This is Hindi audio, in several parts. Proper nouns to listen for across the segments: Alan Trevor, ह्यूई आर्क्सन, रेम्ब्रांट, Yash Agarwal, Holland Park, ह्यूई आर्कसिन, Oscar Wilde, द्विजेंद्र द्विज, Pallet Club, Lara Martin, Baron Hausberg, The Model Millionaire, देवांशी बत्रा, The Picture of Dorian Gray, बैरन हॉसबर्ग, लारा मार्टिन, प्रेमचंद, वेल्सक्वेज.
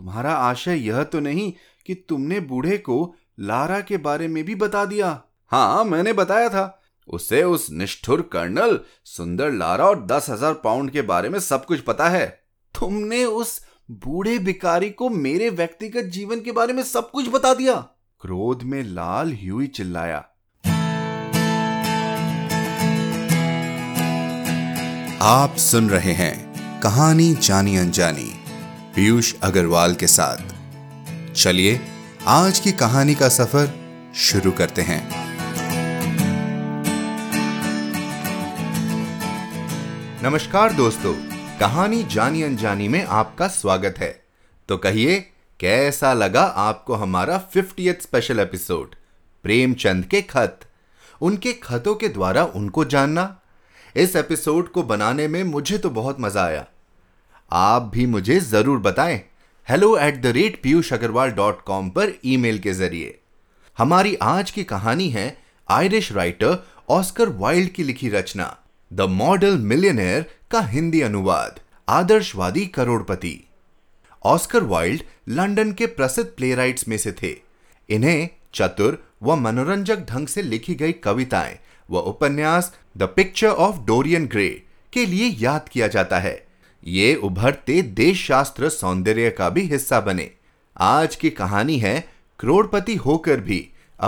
तुम्हारा आशय यह तो नहीं कि तुमने बूढ़े को लारा के बारे में भी बता दिया? हाँ, मैंने बताया था। उसे उस निष्ठुर कर्नल सुंदर लारा और 10,000 पाउंड के बारे में सब कुछ पता है। तुमने उस बूढ़े भिखारी को मेरे व्यक्तिगत जीवन के बारे में सब कुछ बता दिया? क्रोध में लाल ह्यूई चिल्लाया। आप सुन रहे हैं कहानी जानी अनजानी पीयूष अग्रवाल के साथ। चलिए आज की कहानी का सफर शुरू करते हैं। नमस्कार दोस्तों, कहानी जानी अनजानी में आपका स्वागत है। तो कहिए, कैसा लगा आपको हमारा 50th स्पेशल एपिसोड प्रेमचंद के खत, उनके खतों के द्वारा उनको जानना। इस एपिसोड को बनाने में मुझे तो बहुत मजा आया। आप भी मुझे जरूर बताएं hello@piyushagarwal.com पर ईमेल के जरिए। हमारी आज की कहानी है आयरिश राइटर ऑस्कर वाइल्ड की लिखी रचना द मॉडल मिलियनेयर का हिंदी अनुवाद, आदर्शवादी करोड़पति। ऑस्कर वाइल्ड लंदन के प्रसिद्ध प्लेराइट्स में से थे। इन्हें चतुर व मनोरंजक ढंग से लिखी गई कविताएं व उपन्यास the picture of Dorian Gray के लिए याद किया जाता है। ये उभरते देश शास्त्र सौंदर्य का भी हिस्सा बने। आज की कहानी है करोड़पति होकर भी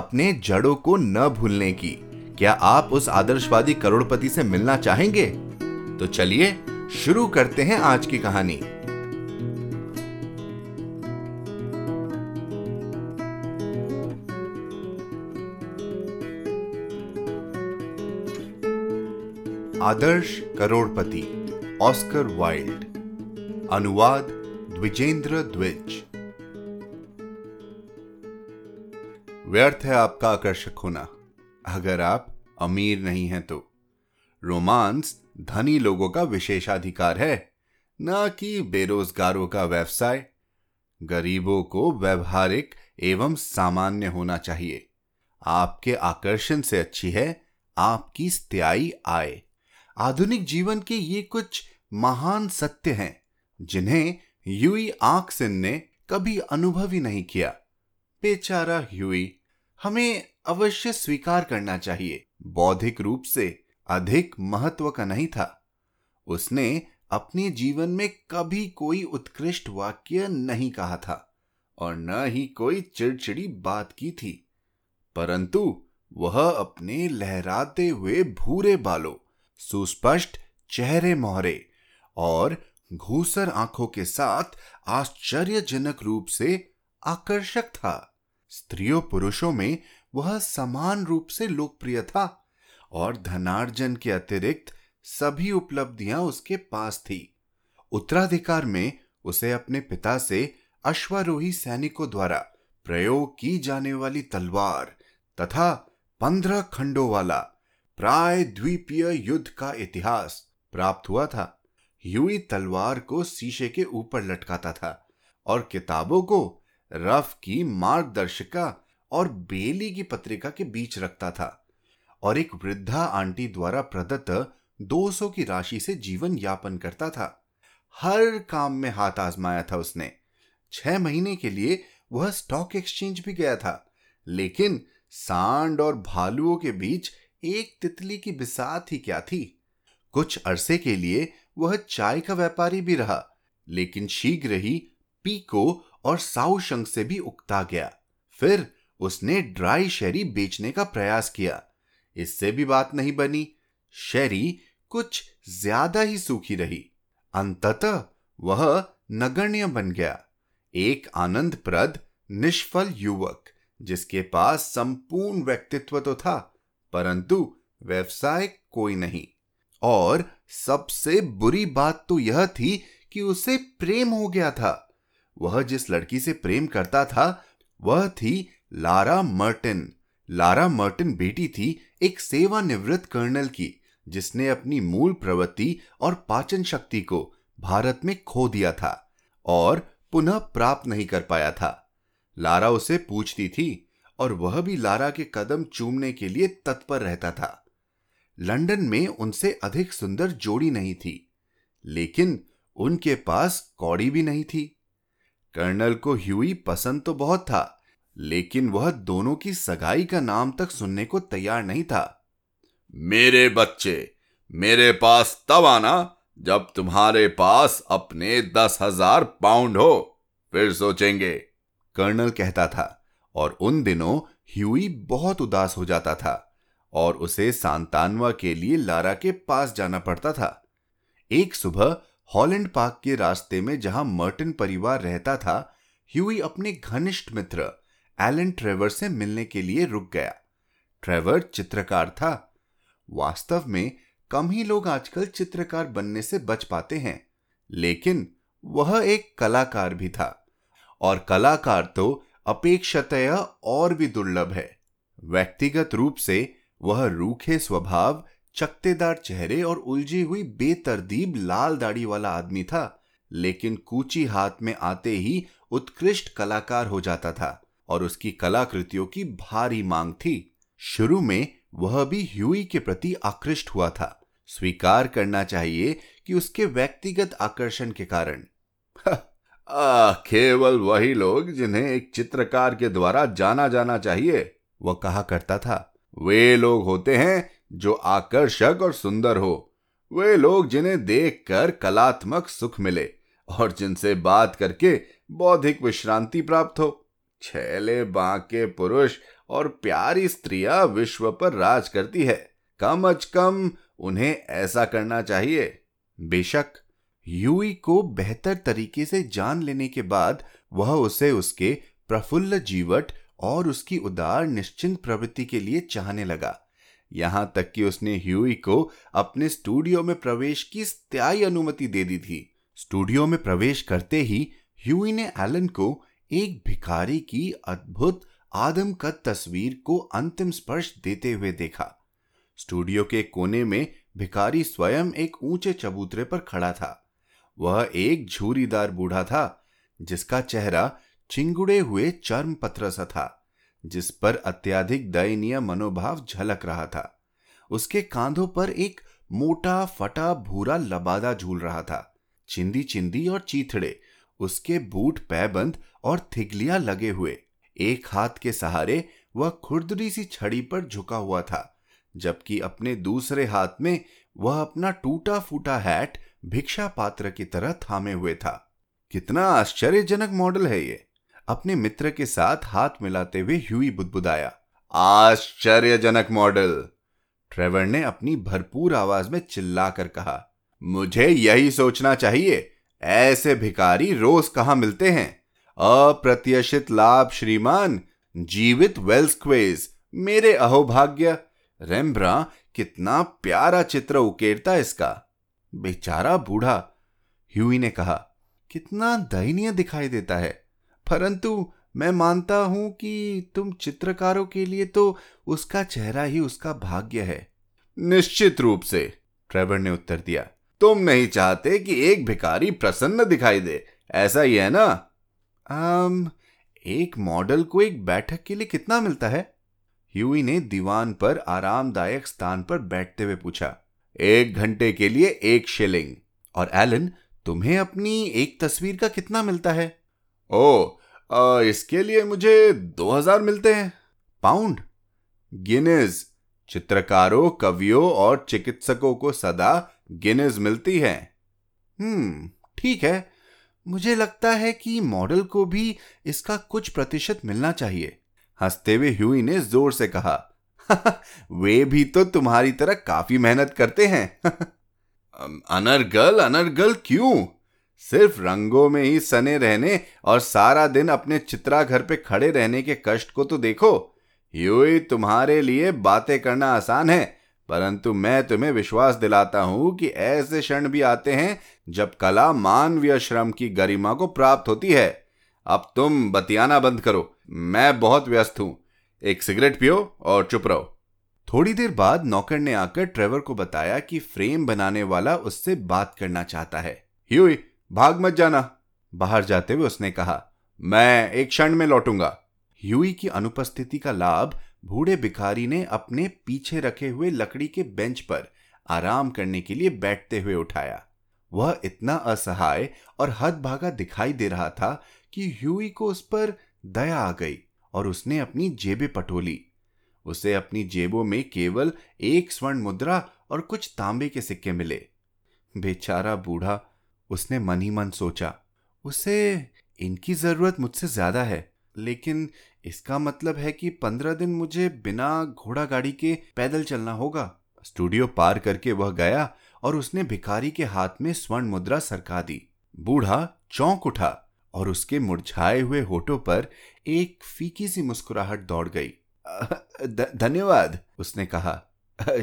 अपने जड़ों को न भूलने की। क्या आप उस आदर्शवादी करोड़पति से मिलना चाहेंगे? तो चलिए शुरू करते हैं आज की कहानी। आदर्श करोड़पति, ऑस्कर वाइल्ड। अनुवाद द्विजेंद्र द्विज। व्यर्थ है आपका आकर्षक होना अगर आप अमीर नहीं हैं तो। रोमांस धनी लोगों का विशेषाधिकार है, ना कि बेरोजगारों का व्यवसाय। गरीबों को व्यवहारिक एवं सामान्य होना चाहिए। आपके आकर्षण से अच्छी है आपकी स्थायी आय। आधुनिक जीवन के ये कुछ महान सत्य हैं जिन्हें ह्यूई आर्क्सन ने कभी अनुभव ही नहीं किया। बेचारा ह्यूई, हमें अवश्य स्वीकार करना चाहिए, बौद्धिक रूप से अधिक महत्व का नहीं था। उसने अपने जीवन में कभी कोई उत्कृष्ट वाक्य नहीं कहा था और न ही कोई चिड़चिड़ी बात की थी, परंतु वह अपने लहराते हुए भूरे बालों, सुस्पष्ट चेहरे मोहरे और घूसर आंखों के साथ आश्चर्यजनक रूप से आकर्षक था। स्त्रियों पुरुषों में वह समान रूप से लोकप्रिय था और धनार्जन के अतिरिक्त सभी उपलब्धियां उसके पास थी। उत्तराधिकार में उसे अपने पिता से अश्वारोही सैनिकों द्वारा प्रयोग की जाने वाली तलवार तथा 15 खंडों वाला प्राय द्वीपीय युद्ध का इतिहास प्राप्त हुआ था। ह्यूई तलवार को शीशे के ऊपर लटकाता था और किताबों को रफ की मार्गदर्शिका और बेली की पत्रिका के बीच रखता था और एक वृद्धा आंटी द्वारा प्रदत्त 200 की राशि से जीवन यापन करता था। हर काम में हाथ आजमाया था उसने। 6 महीने के लिए वह स्टॉक एक्सचेंज भी गया था, लेकिन सांड और भालुओं के बीच एक तितली की बिसात ही क्या थी। कुछ अरसे के लिए वह चाय का व्यापारी भी रहा, लेकिन शीघ्र ही पीको और साउशंग से भी उकता गया। फिर उसने ड्राई शेरी बेचने का प्रयास किया, इससे भी बात नहीं बनी। शेरी कुछ ज्यादा ही सूखी रही। अंततः वह नगण्य बन गया, एक आनंदप्रद निष्फल युवक जिसके पास संपूर्ण व्यक्तित्व तो था परंतु व्यवसाय कोई नहीं। और सबसे बुरी बात तो यह थी कि उसे प्रेम हो गया था। वह जिस लड़की से प्रेम करता था वह थी लारा मार्टिन। लारा मार्टिन बेटी थी एक सेवानिवृत्त कर्नल की जिसने अपनी मूल प्रवृत्ति और पाचन शक्ति को भारत में खो दिया था और पुनः प्राप्त नहीं कर पाया था। लारा उसे पूछती थी और वह भी लारा के कदम चूमने के लिए तत्पर रहता था। लंदन में उनसे अधिक सुंदर जोड़ी नहीं थी, लेकिन उनके पास कौड़ी भी नहीं थी। कर्नल को ह्यूई पसंद तो बहुत था, लेकिन वह दोनों की सगाई का नाम तक सुनने को तैयार नहीं था। मेरे बच्चे, मेरे पास तब आना जब तुम्हारे पास अपने 10,000 पाउंड हो, फिर सोचेंगे, कर्नल कहता था। और उन दिनों ह्यूई बहुत उदास हो जाता था और उसे सांतानवा के लिए लारा के पास जाना पड़ता था। एक सुबह हॉलैंड पार्क के रास्ते में जहां मर्टिन परिवार रहता था, ह्यूई अपने घनिष्ठ मित्र एलन ट्रेवर से मिलने के लिए रुक गया। ट्रेवर चित्रकार था। वास्तव में कम ही लोग आजकल चित्रकार बनने से बच पाते हैं, लेकिन वह एक कलाकार भी था, और कलाकार तो अपेक्षातया और भी दुर्लभ है। व्यक्तिगत रूप से वह रूखे स्वभाव, चकतेदार चेहरे और उलझी हुई बेतरतीब लाल दाढ़ी वाला आदमी था, लेकिन कूची हाथ में आते ही उत्कृष्ट कलाकार हो जाता था और उसकी कलाकृतियों की भारी मांग थी। शुरू में वह भी ह्यूई के प्रति आकृष्ट हुआ था। स्वीकार करना चाहिए कि उसके व्यक्तिगत आकर्षण के कारण केवल वही लोग जिन्हें एक चित्रकार के द्वारा जाना जाना चाहिए, वह कहा करता था, वे लोग होते हैं जो आकर्षक और सुंदर हो, वे लोग जिन्हें देखकर कलात्मक सुख मिले और जिनसे बात करके बौद्धिक विश्रांति प्राप्त हो। छैले बांके पुरुष और प्यारी स्त्रियां विश्व पर राज करती है, कम अज कम उन्हें ऐसा करना चाहिए। बेशक ह्यूई को बेहतर तरीके से जान लेने के बाद वह उसे उसके प्रफुल्ल जीवट और उसकी उदार निश्चिंत प्रवृत्ति के लिए चाहने लगा। यहां तक कि उसने ह्यूई को अपने स्टूडियो में प्रवेश की स्थायी अनुमति दे दी थी। स्टूडियो में प्रवेश करते ही ह्यूई ने एलन को एक भिखारी की अद्भुत आदमकद तस्वीर को अंतिम स्पर्श देते हुए देखा। स्टूडियो के कोने में भिखारी स्वयं एक ऊंचे चबूतरे पर खड़ा था। वह एक झूरीदार बूढ़ा था जिसका चेहरा चिंगुड़े हुए चर्म पत्र सा था, जिस पर अत्यधिक दयनीय मनोभाव झलक रहा था। उसके कांधों पर एक मोटा फटा भूरा लबादा झूल रहा था। चिंदी चिंदी और चीथड़े, उसके बूट पैबंद और थिगलियां लगे हुए। एक हाथ के सहारे वह खुरदरी सी छड़ी पर झुका हुआ था, जबकि अपने दूसरे हाथ में वह अपना टूटा फूटा हैट भिक्षा पात्र की तरह थामे हुए था। कितना आश्चर्यजनक मॉडल है ये, अपने मित्र के साथ हाथ मिलाते हुए ह्यूई बुदबुदाया। आश्चर्यजनक मॉडल, ट्रेवर ने अपनी भरपूर आवाज में चिल्लाकर कहा। मुझे यही सोचना चाहिए, ऐसे भिखारी रोज कहां मिलते हैं। अप्रत्याशित लाभ श्रीमान, जीवित वेल्सक्वेज, मेरे अहोभाग्य। रेम्ब्रांट कितना प्यारा चित्र उकेरता इसका, बेचारा बूढ़ा, ह्यूई ने कहा। कितना दयनीय दिखाई देता है, परंतु मैं मानता हूं कि तुम चित्रकारों के लिए तो उसका चेहरा ही उसका भाग्य है। निश्चित रूप से, ट्रेवर ने उत्तर दिया। तुम नहीं चाहते कि एक भिखारी प्रसन्न दिखाई दे, ऐसा ही है ना। एक मॉडल को एक बैठक के लिए कितना मिलता है, ह्यूई ने दीवान पर आरामदायक स्थान पर बैठते हुए पूछा। 1 घंटे के लिए 1 शिलिंग। और एलन, तुम्हें अपनी एक तस्वीर का कितना मिलता है? इसके लिए मुझे 2,000 मिलते हैं। पाउंड? गिनेज, चित्रकारों, कवियों और चिकित्सकों को सदा गिनेज मिलती है। ठीक है, मुझे लगता है कि मॉडल को भी इसका कुछ प्रतिशत मिलना चाहिए, हंसते हुए ह्यूई ने जोर से कहा। वे भी तो तुम्हारी तरह काफी मेहनत करते हैं। अनर्गल क्यों, सिर्फ रंगों में ही सने रहने और सारा दिन अपने चित्रा घर पे खड़े रहने के कष्ट को तो देखो। ह्यूई, तुम्हारे लिए बातें करना आसान है, परंतु मैं तुम्हें विश्वास दिलाता हूं कि ऐसे क्षण भी आते हैं जब कला मानवीय श्रम की गरिमा को प्राप्त होती है। अब तुम बतियाना बंद करो, मैं बहुत व्यस्त हूं। एक सिगरेट पियो और चुप रहो। थोड़ी देर बाद नौकर ने आकर ट्रेवर को बताया कि फ्रेम बनाने वाला उससे बात करना चाहता है। ह्यूई, भाग मत जाना, बाहर जाते हुए उसने कहा। मैं एक क्षण में लौटूंगा। ह्यूई की अनुपस्थिति का लाभ बूढ़े भिखारी ने अपने पीछे रखे हुए लकड़ी के बेंच पर आराम करने के लिए बैठते हुए उठाया। वह इतना असहाय और हदभागा दिखाई दे रहा था कि ह्यूई को उस पर दया आ गई और उसने अपनी जेबें पटोली। उसे अपनी जेबों में केवल एक स्वर्ण मुद्रा और कुछ तांबे के सिक्के मिले। बेचारा बूढ़ा, उसने मन ही मन सोचा, उसे इनकी जरूरत मुझसे ज्यादा है, लेकिन इसका मतलब है कि 15 दिन मुझे बिना घोड़ा गाड़ी के पैदल चलना होगा। स्टूडियो पार करके वह गया और उसने भिखारी के हाथ में स्वर्ण मुद्रा सरका दी। बूढ़ा चौंक उठा और उसके मुरझाए हुए होठों पर एक फीकी सी मुस्कुराहट दौड़ गई। धन्यवाद, उसने कहा।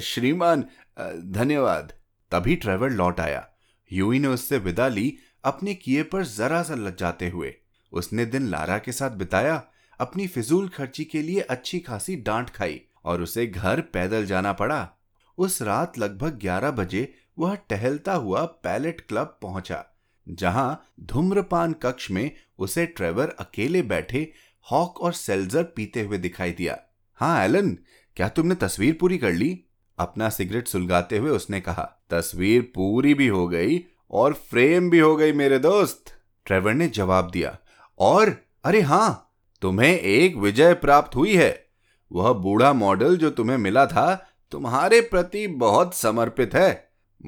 श्रीमान, धन्यवाद। तभी ट्रेवर लौट आया। ह्यूई ने उससे विदा ली, अपने किए पर जरा सा लजाते हुए। उसने दिन लारा के साथ बिताया, अपनी फिजूल खर्ची के लिए अच्छी खासी डांट खाई और उसे घर पैदल जाना पड़ा। उस रात लगभग 11 बजे वह टहलता हुआ पैलेट क्लब पहुंचा, जहां धूम्रपान कक्ष में उसे ट्रेवर अकेले बैठे हॉक और सेल्जर पीते हुए दिखाई दिया। हाँ एलन, क्या तुमने तस्वीर पूरी कर ली? अपना सिगरेट सुलगाते हुए उसने कहा। तस्वीर पूरी भी हो गई और फ्रेम भी हो गई मेरे दोस्त, ट्रेवर ने जवाब दिया। और अरे हां, तुम्हें एक विजय प्राप्त हुई है। वह बूढ़ा मॉडल जो तुम्हें मिला था तुम्हारे प्रति बहुत समर्पित है।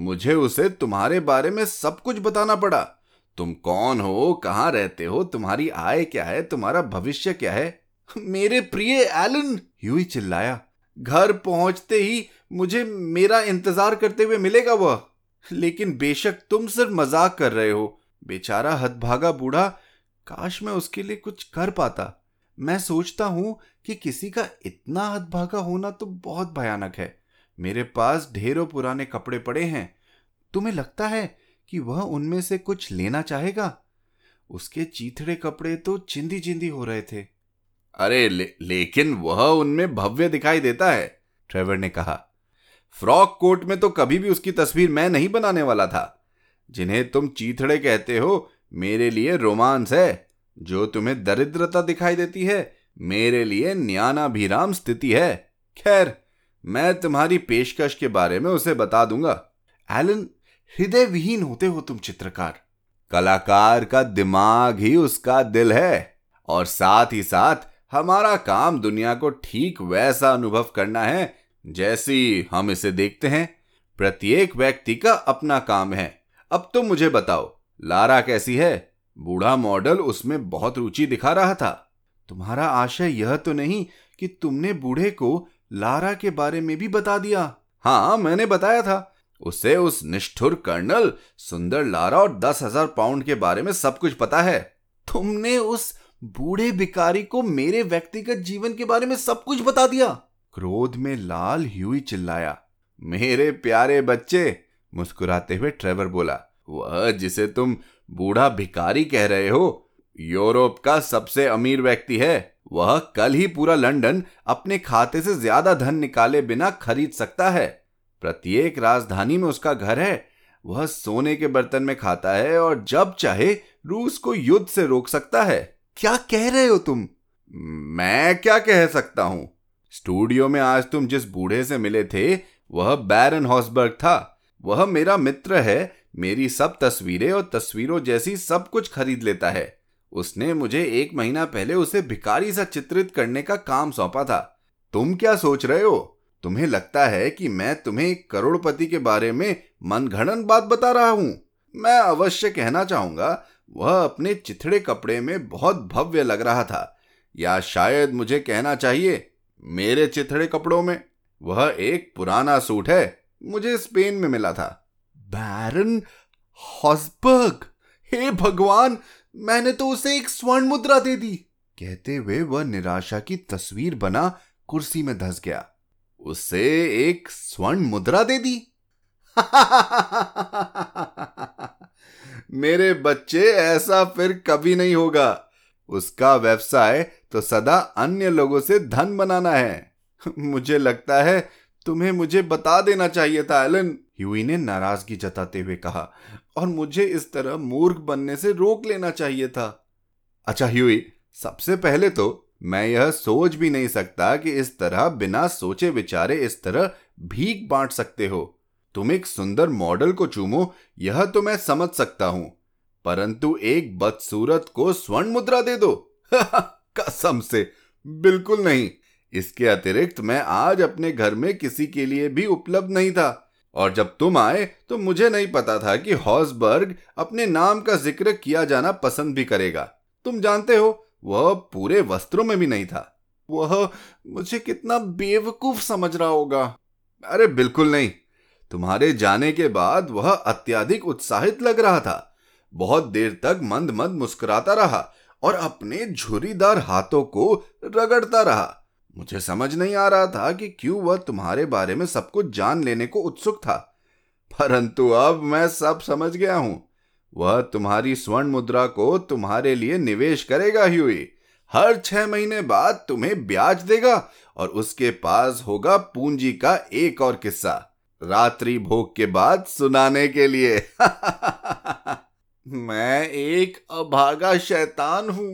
मुझे उसे तुम्हारे बारे में सब कुछ बताना पड़ा। तुम कौन हो, कहां रहते हो, तुम्हारी आय क्या है, तुम्हारा भविष्य क्या है। मेरे प्रिय एलन, ह्यूई चिल्लाया, घर पहुंचते ही मुझे मेरा इंतजार करते हुए मिलेगा वह। लेकिन बेशक तुम सिर्फ मजाक कर रहे हो। बेचारा हदभागा बूढ़ा, काश मैं उसके लिए कुछ कर पाता। मैं सोचता हूं कि किसी का इतना हदभागा होना तो बहुत भयानक है। मेरे पास ढेरों पुराने कपड़े पड़े हैं। तुम्हें लगता है कि वह उनमें से कुछ लेना चाहेगा? उसके चीथड़े कपड़े तो चिंदी चिंदी हो रहे थे। अरे लेकिन वह उनमें भव्य दिखाई देता है, ट्रेवर ने कहा। फ्रॉक कोट में तो कभी भी उसकी तस्वीर मैं नहीं बनाने वाला था। जिन्हें तुम चीथड़े कहते हो मेरे लिए रोमांस है, जो तुम्हें दरिद्रता दिखाई देती है मेरे लिए न्यानाभिराम स्थिति है। खैर, मैं तुम्हारी पेशकश के बारे में उसे बता दूंगा। एलन, हृदय विहीन होते हो तुम चित्रकार। कलाकार का दिमाग ही उसका दिल है, और साथ ही साथ हमारा काम दुनिया को ठीक वैसा अनुभव करना है जैसी हम इसे देखते हैं। प्रत्येक व्यक्ति का अपना काम है। अब तो मुझे बताओ, लारा कैसी है? बूढ़ा मॉडल उसमें बहुत रुचि दिखा रहा था। तुम्हारा आशय यह तो नहीं कि तुमने बूढ़े को लारा के बारे में भी बता दिया? हाँ, मैंने बताया था उसे। उस निष्ठुर कर्नल, सुंदर लारा और 10,000 पाउंड के बारे में सब कुछ पता है। तुमने उस बूढ़े भिखारी को मेरे व्यक्तिगत जीवन के बारे में सब कुछ बता दिया? क्रोध में लाल ह्यूई चिल्लाया। मेरे प्यारे बच्चे, मुस्कुराते हुए ट्रेवर बोला, वह जिसे तुम बूढ़ा भिखारी कह रहे हो यूरोप का सबसे अमीर व्यक्ति है। वह कल ही पूरा लंदन अपने खाते से ज्यादा धन निकाले बिना खरीद सकता है। प्रत्येक राजधानी में उसका घर है। वह सोने के बर्तन में खाता है और जब चाहे रूस को युद्ध से रोक सकता है। क्या कह रहे हो तुम? मैं क्या कह सकता हूं? स्टूडियो में आज तुम जिस बूढ़े से मिले थे वह बैरन हॉसबर्ग था। वह मेरा मित्र है, मेरी सब तस्वीरें और तस्वीरों जैसी सब कुछ खरीद लेता है। उसने मुझे 1 महीना पहले उसे भिखारी सा चित्रित करने का काम सौंपा था। तुम क्या सोच रहे हो? तुम्हें लगता है कि मैं तुम्हें एक करोड़पति के बारे में मनगढ़ंत बात बता रहा हूं? मैं अवश्य कहना चाहूंगा वह अपने चिथड़े कपड़े में बहुत भव्य लग रहा था, या शायद मुझे कहना चाहिए मेरे चिथड़े कपड़ों में। वह एक पुराना सूट है, मुझे स्पेन में मिला था। बैरन हॉसबर्ग, हे भगवान, मैंने तो उसे एक स्वर्ण मुद्रा दे दी, कहते हुए वह निराशा की तस्वीर बना कुर्सी में धंस गया। उसे एक स्वर्ण मुद्रा दे दी? मेरे बच्चे, ऐसा फिर कभी नहीं होगा। उसका व्यवसाय तो सदा अन्य लोगों से धन बनाना है। मुझे लगता है तुम्हें मुझे बता देना चाहिए था एलन, ह्यूई ने नाराजगी जताते हुए कहा, और मुझे इस तरह मूर्ख बनने से रोक लेना चाहिए था। अच्छा ह्यूई, सबसे पहले तो मैं यह सोच भी नहीं सकता कि इस तरह बिना सोचे विचारे इस तरह भीख बांट सकते हो। तुम एक सुंदर मॉडल को चूमो यह तो मैं समझ सकता हूं, परंतु एक बदसूरत को स्वर्ण मुद्रा दे दो कसम से बिल्कुल नहीं। इसके अतिरिक्त मैं आज अपने घर में किसी के लिए भी उपलब्ध नहीं था, और जब तुम आए तो मुझे नहीं पता था कि हॉसबर्ग अपने नाम का जिक्र किया जाना पसंद भी करेगा। तुम जानते हो वह पूरे वस्त्रों में भी नहीं था। वह मुझे कितना बेवकूफ समझ रहा होगा। अरे बिल्कुल नहीं, तुम्हारे जाने के बाद वह अत्यधिक उत्साहित लग रहा था। बहुत देर तक मंद मंद मुस्कुराता रहा और अपने झुर्रीदार हाथों को रगड़ता रहा। मुझे समझ नहीं आ रहा था कि क्यों वह तुम्हारे बारे में सब कुछ जान लेने को उत्सुक था, परंतु अब मैं सब समझ गया हूं। वह तुम्हारी स्वर्ण मुद्रा को तुम्हारे लिए निवेश करेगा ह्यूई। हर 6 महीने बाद तुम्हें ब्याज देगा और उसके पास होगा पूंजी का एक और किस्सा, रात्रि भोग के बाद सुनाने के लिए। मैं एक अभागा शैतान हूं।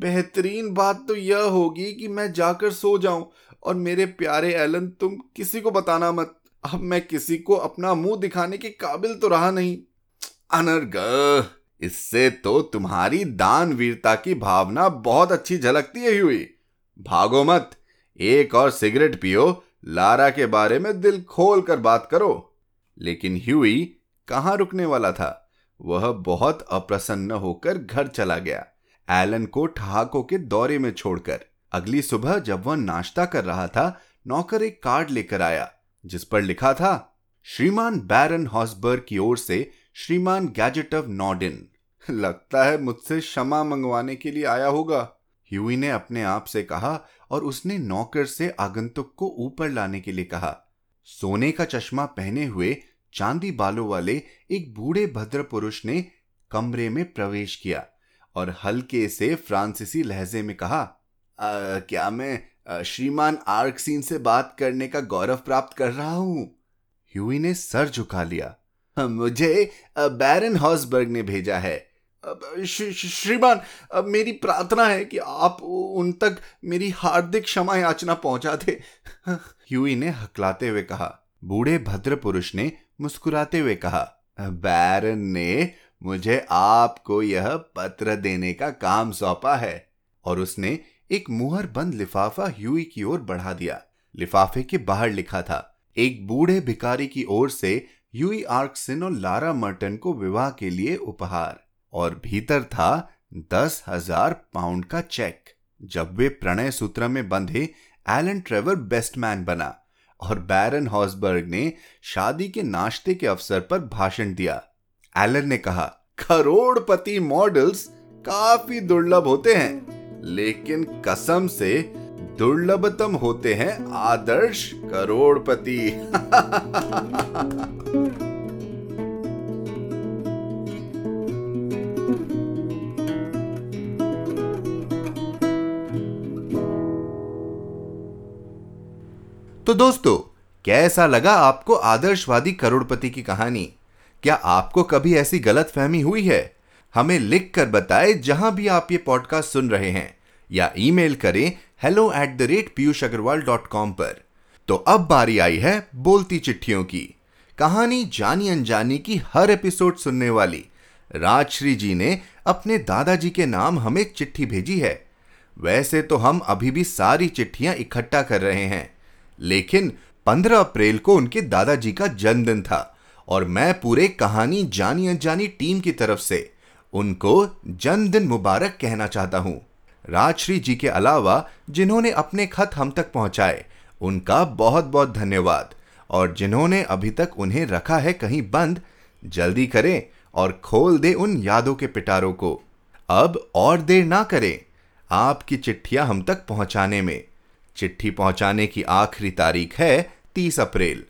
बेहतरीन बात तो यह होगी कि मैं जाकर सो जाऊं, और मेरे प्यारे एलन तुम किसी को बताना मत। अब मैं किसी को अपना मुंह दिखाने के काबिल तो रहा नहीं। अनर्ग, इससे तो तुम्हारी दानवीरता की भावना बहुत अच्छी झलकती है हुई। भागो मत, एक और सिगरेट पियो, लारा के बारे में दिल खोल कर बात करो। लेकिन ह्यूई कहां रुकने वाला था। वह बहुत अप्रसन्न होकर घर चला गया, एलन को ठहाकों के दौरे में छोड़कर। अगली सुबह जब वह नाश्ता कर रहा था, नौकर एक कार्ड लेकर आया जिस पर लिखा था, श्रीमान बैरन हॉसबर्ग की ओर से श्रीमान गैजेट ऑफ नॉर्डिन। लगता है मुझसे क्षमा मंगवाने के लिए आया होगा, ह्यूई ने अपने आप से कहा, और उसने नौकर से आगंतुक को ऊपर लाने के लिए कहा। सोने का चश्मा पहने हुए चांदी बालों वाले एक बूढ़े भद्र पुरुष ने कमरे में प्रवेश किया और हल्के से फ्रांसीसी लहजे में कहा, क्या मैं श्रीमान आर्कसीन से बात करने का गौरव प्राप्त कर रहा हूं? ह्यूई ने सर झुका लिया। मुझे बैरन हॉसबर्ग ने भेजा है। श्रीमान, मेरी प्रार्थना है कि आप उन तक मेरी हार्दिक क्षमा याचना पहुंचा दे, ह्यूई ने हकलाते हुए कहा। बूढ़े भद्र पुरुष ने मुस्कुराते हुए कहा, बैरन ने मुझे आपको यह पत्र देने का काम सौंपा है, और उसने एक मुहर बंद लिफाफा ह्यूई की ओर बढ़ा दिया। लिफाफे के बाहर लिखा था, एक बूढ़े भिखारी की ओर से ह्यूई आर्कसिन और लारा मार्टिन को विवाह के लिए उपहार, और भीतर था 10,000 पाउंड का चेक। जब वे प्रणय सूत्र में बंधे, एलन ट्रेवर बेस्टमैन बना और बैरन हॉसबर्ग ने शादी के नाश्ते के अवसर पर भाषण दिया। एलन ने कहा, करोड़पति मॉडल्स काफी दुर्लभ होते हैं, लेकिन कसम से दुर्लभतम होते हैं आदर्श करोड़पति। तो दोस्तों, कैसा लगा आपको आदर्शवादी करोड़पति की कहानी? क्या आपको कभी ऐसी गलतफहमी हुई है? हमें लिख कर बताएं जहां भी आप ये पॉडकास्ट सुन रहे हैं, या ईमेल करें hello@piyushagarwal.com पर। तो अब बारी आई है बोलती चिट्ठियों की। कहानी जानी अनजानी की हर एपिसोड सुनने वाली राजश्री जी ने अपने दादाजी के नाम हमें चिट्ठी भेजी है। वैसे तो हम अभी भी सारी चिट्ठियां इकट्ठा कर रहे हैं, लेकिन 15 अप्रैल को उनके दादाजी का जन्मदिन था, और मैं पूरे कहानी जानी अनजानी टीम की तरफ से उनको जन्मदिन मुबारक कहना चाहता हूँ। राजश्री जी के अलावा जिन्होंने अपने खत हम तक पहुँचाए, उनका बहुत बहुत धन्यवाद, और जिन्होंने अभी तक उन्हें रखा है कहीं बंद, जल्दी करें और खोल दे उन यादों के पिटारों को। अब और देर ना करें आपकी चिट्ठियाँ हम तक पहुँचाने में। चिट्ठी पहुंचाने की आखिरी तारीख है 30 अप्रैल।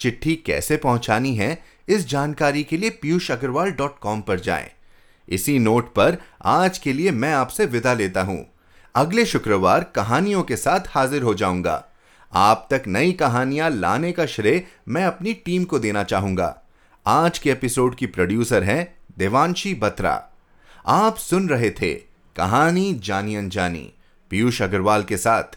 चिट्ठी कैसे पहुंचानी है, इस जानकारी के लिए piyushagarwal.com पर जाएं। इसी नोट पर आज के लिए मैं आपसे विदा लेता हूं। अगले शुक्रवार कहानियों के साथ हाजिर हो जाऊंगा। आप तक नई कहानियां लाने का श्रेय मैं अपनी टीम को देना चाहूंगा। आज के एपिसोड की प्रोड्यूसर हैं देवांशी बत्रा। आप सुन रहे थे कहानी जानी अनजानी पीयूष अग्रवाल के साथ,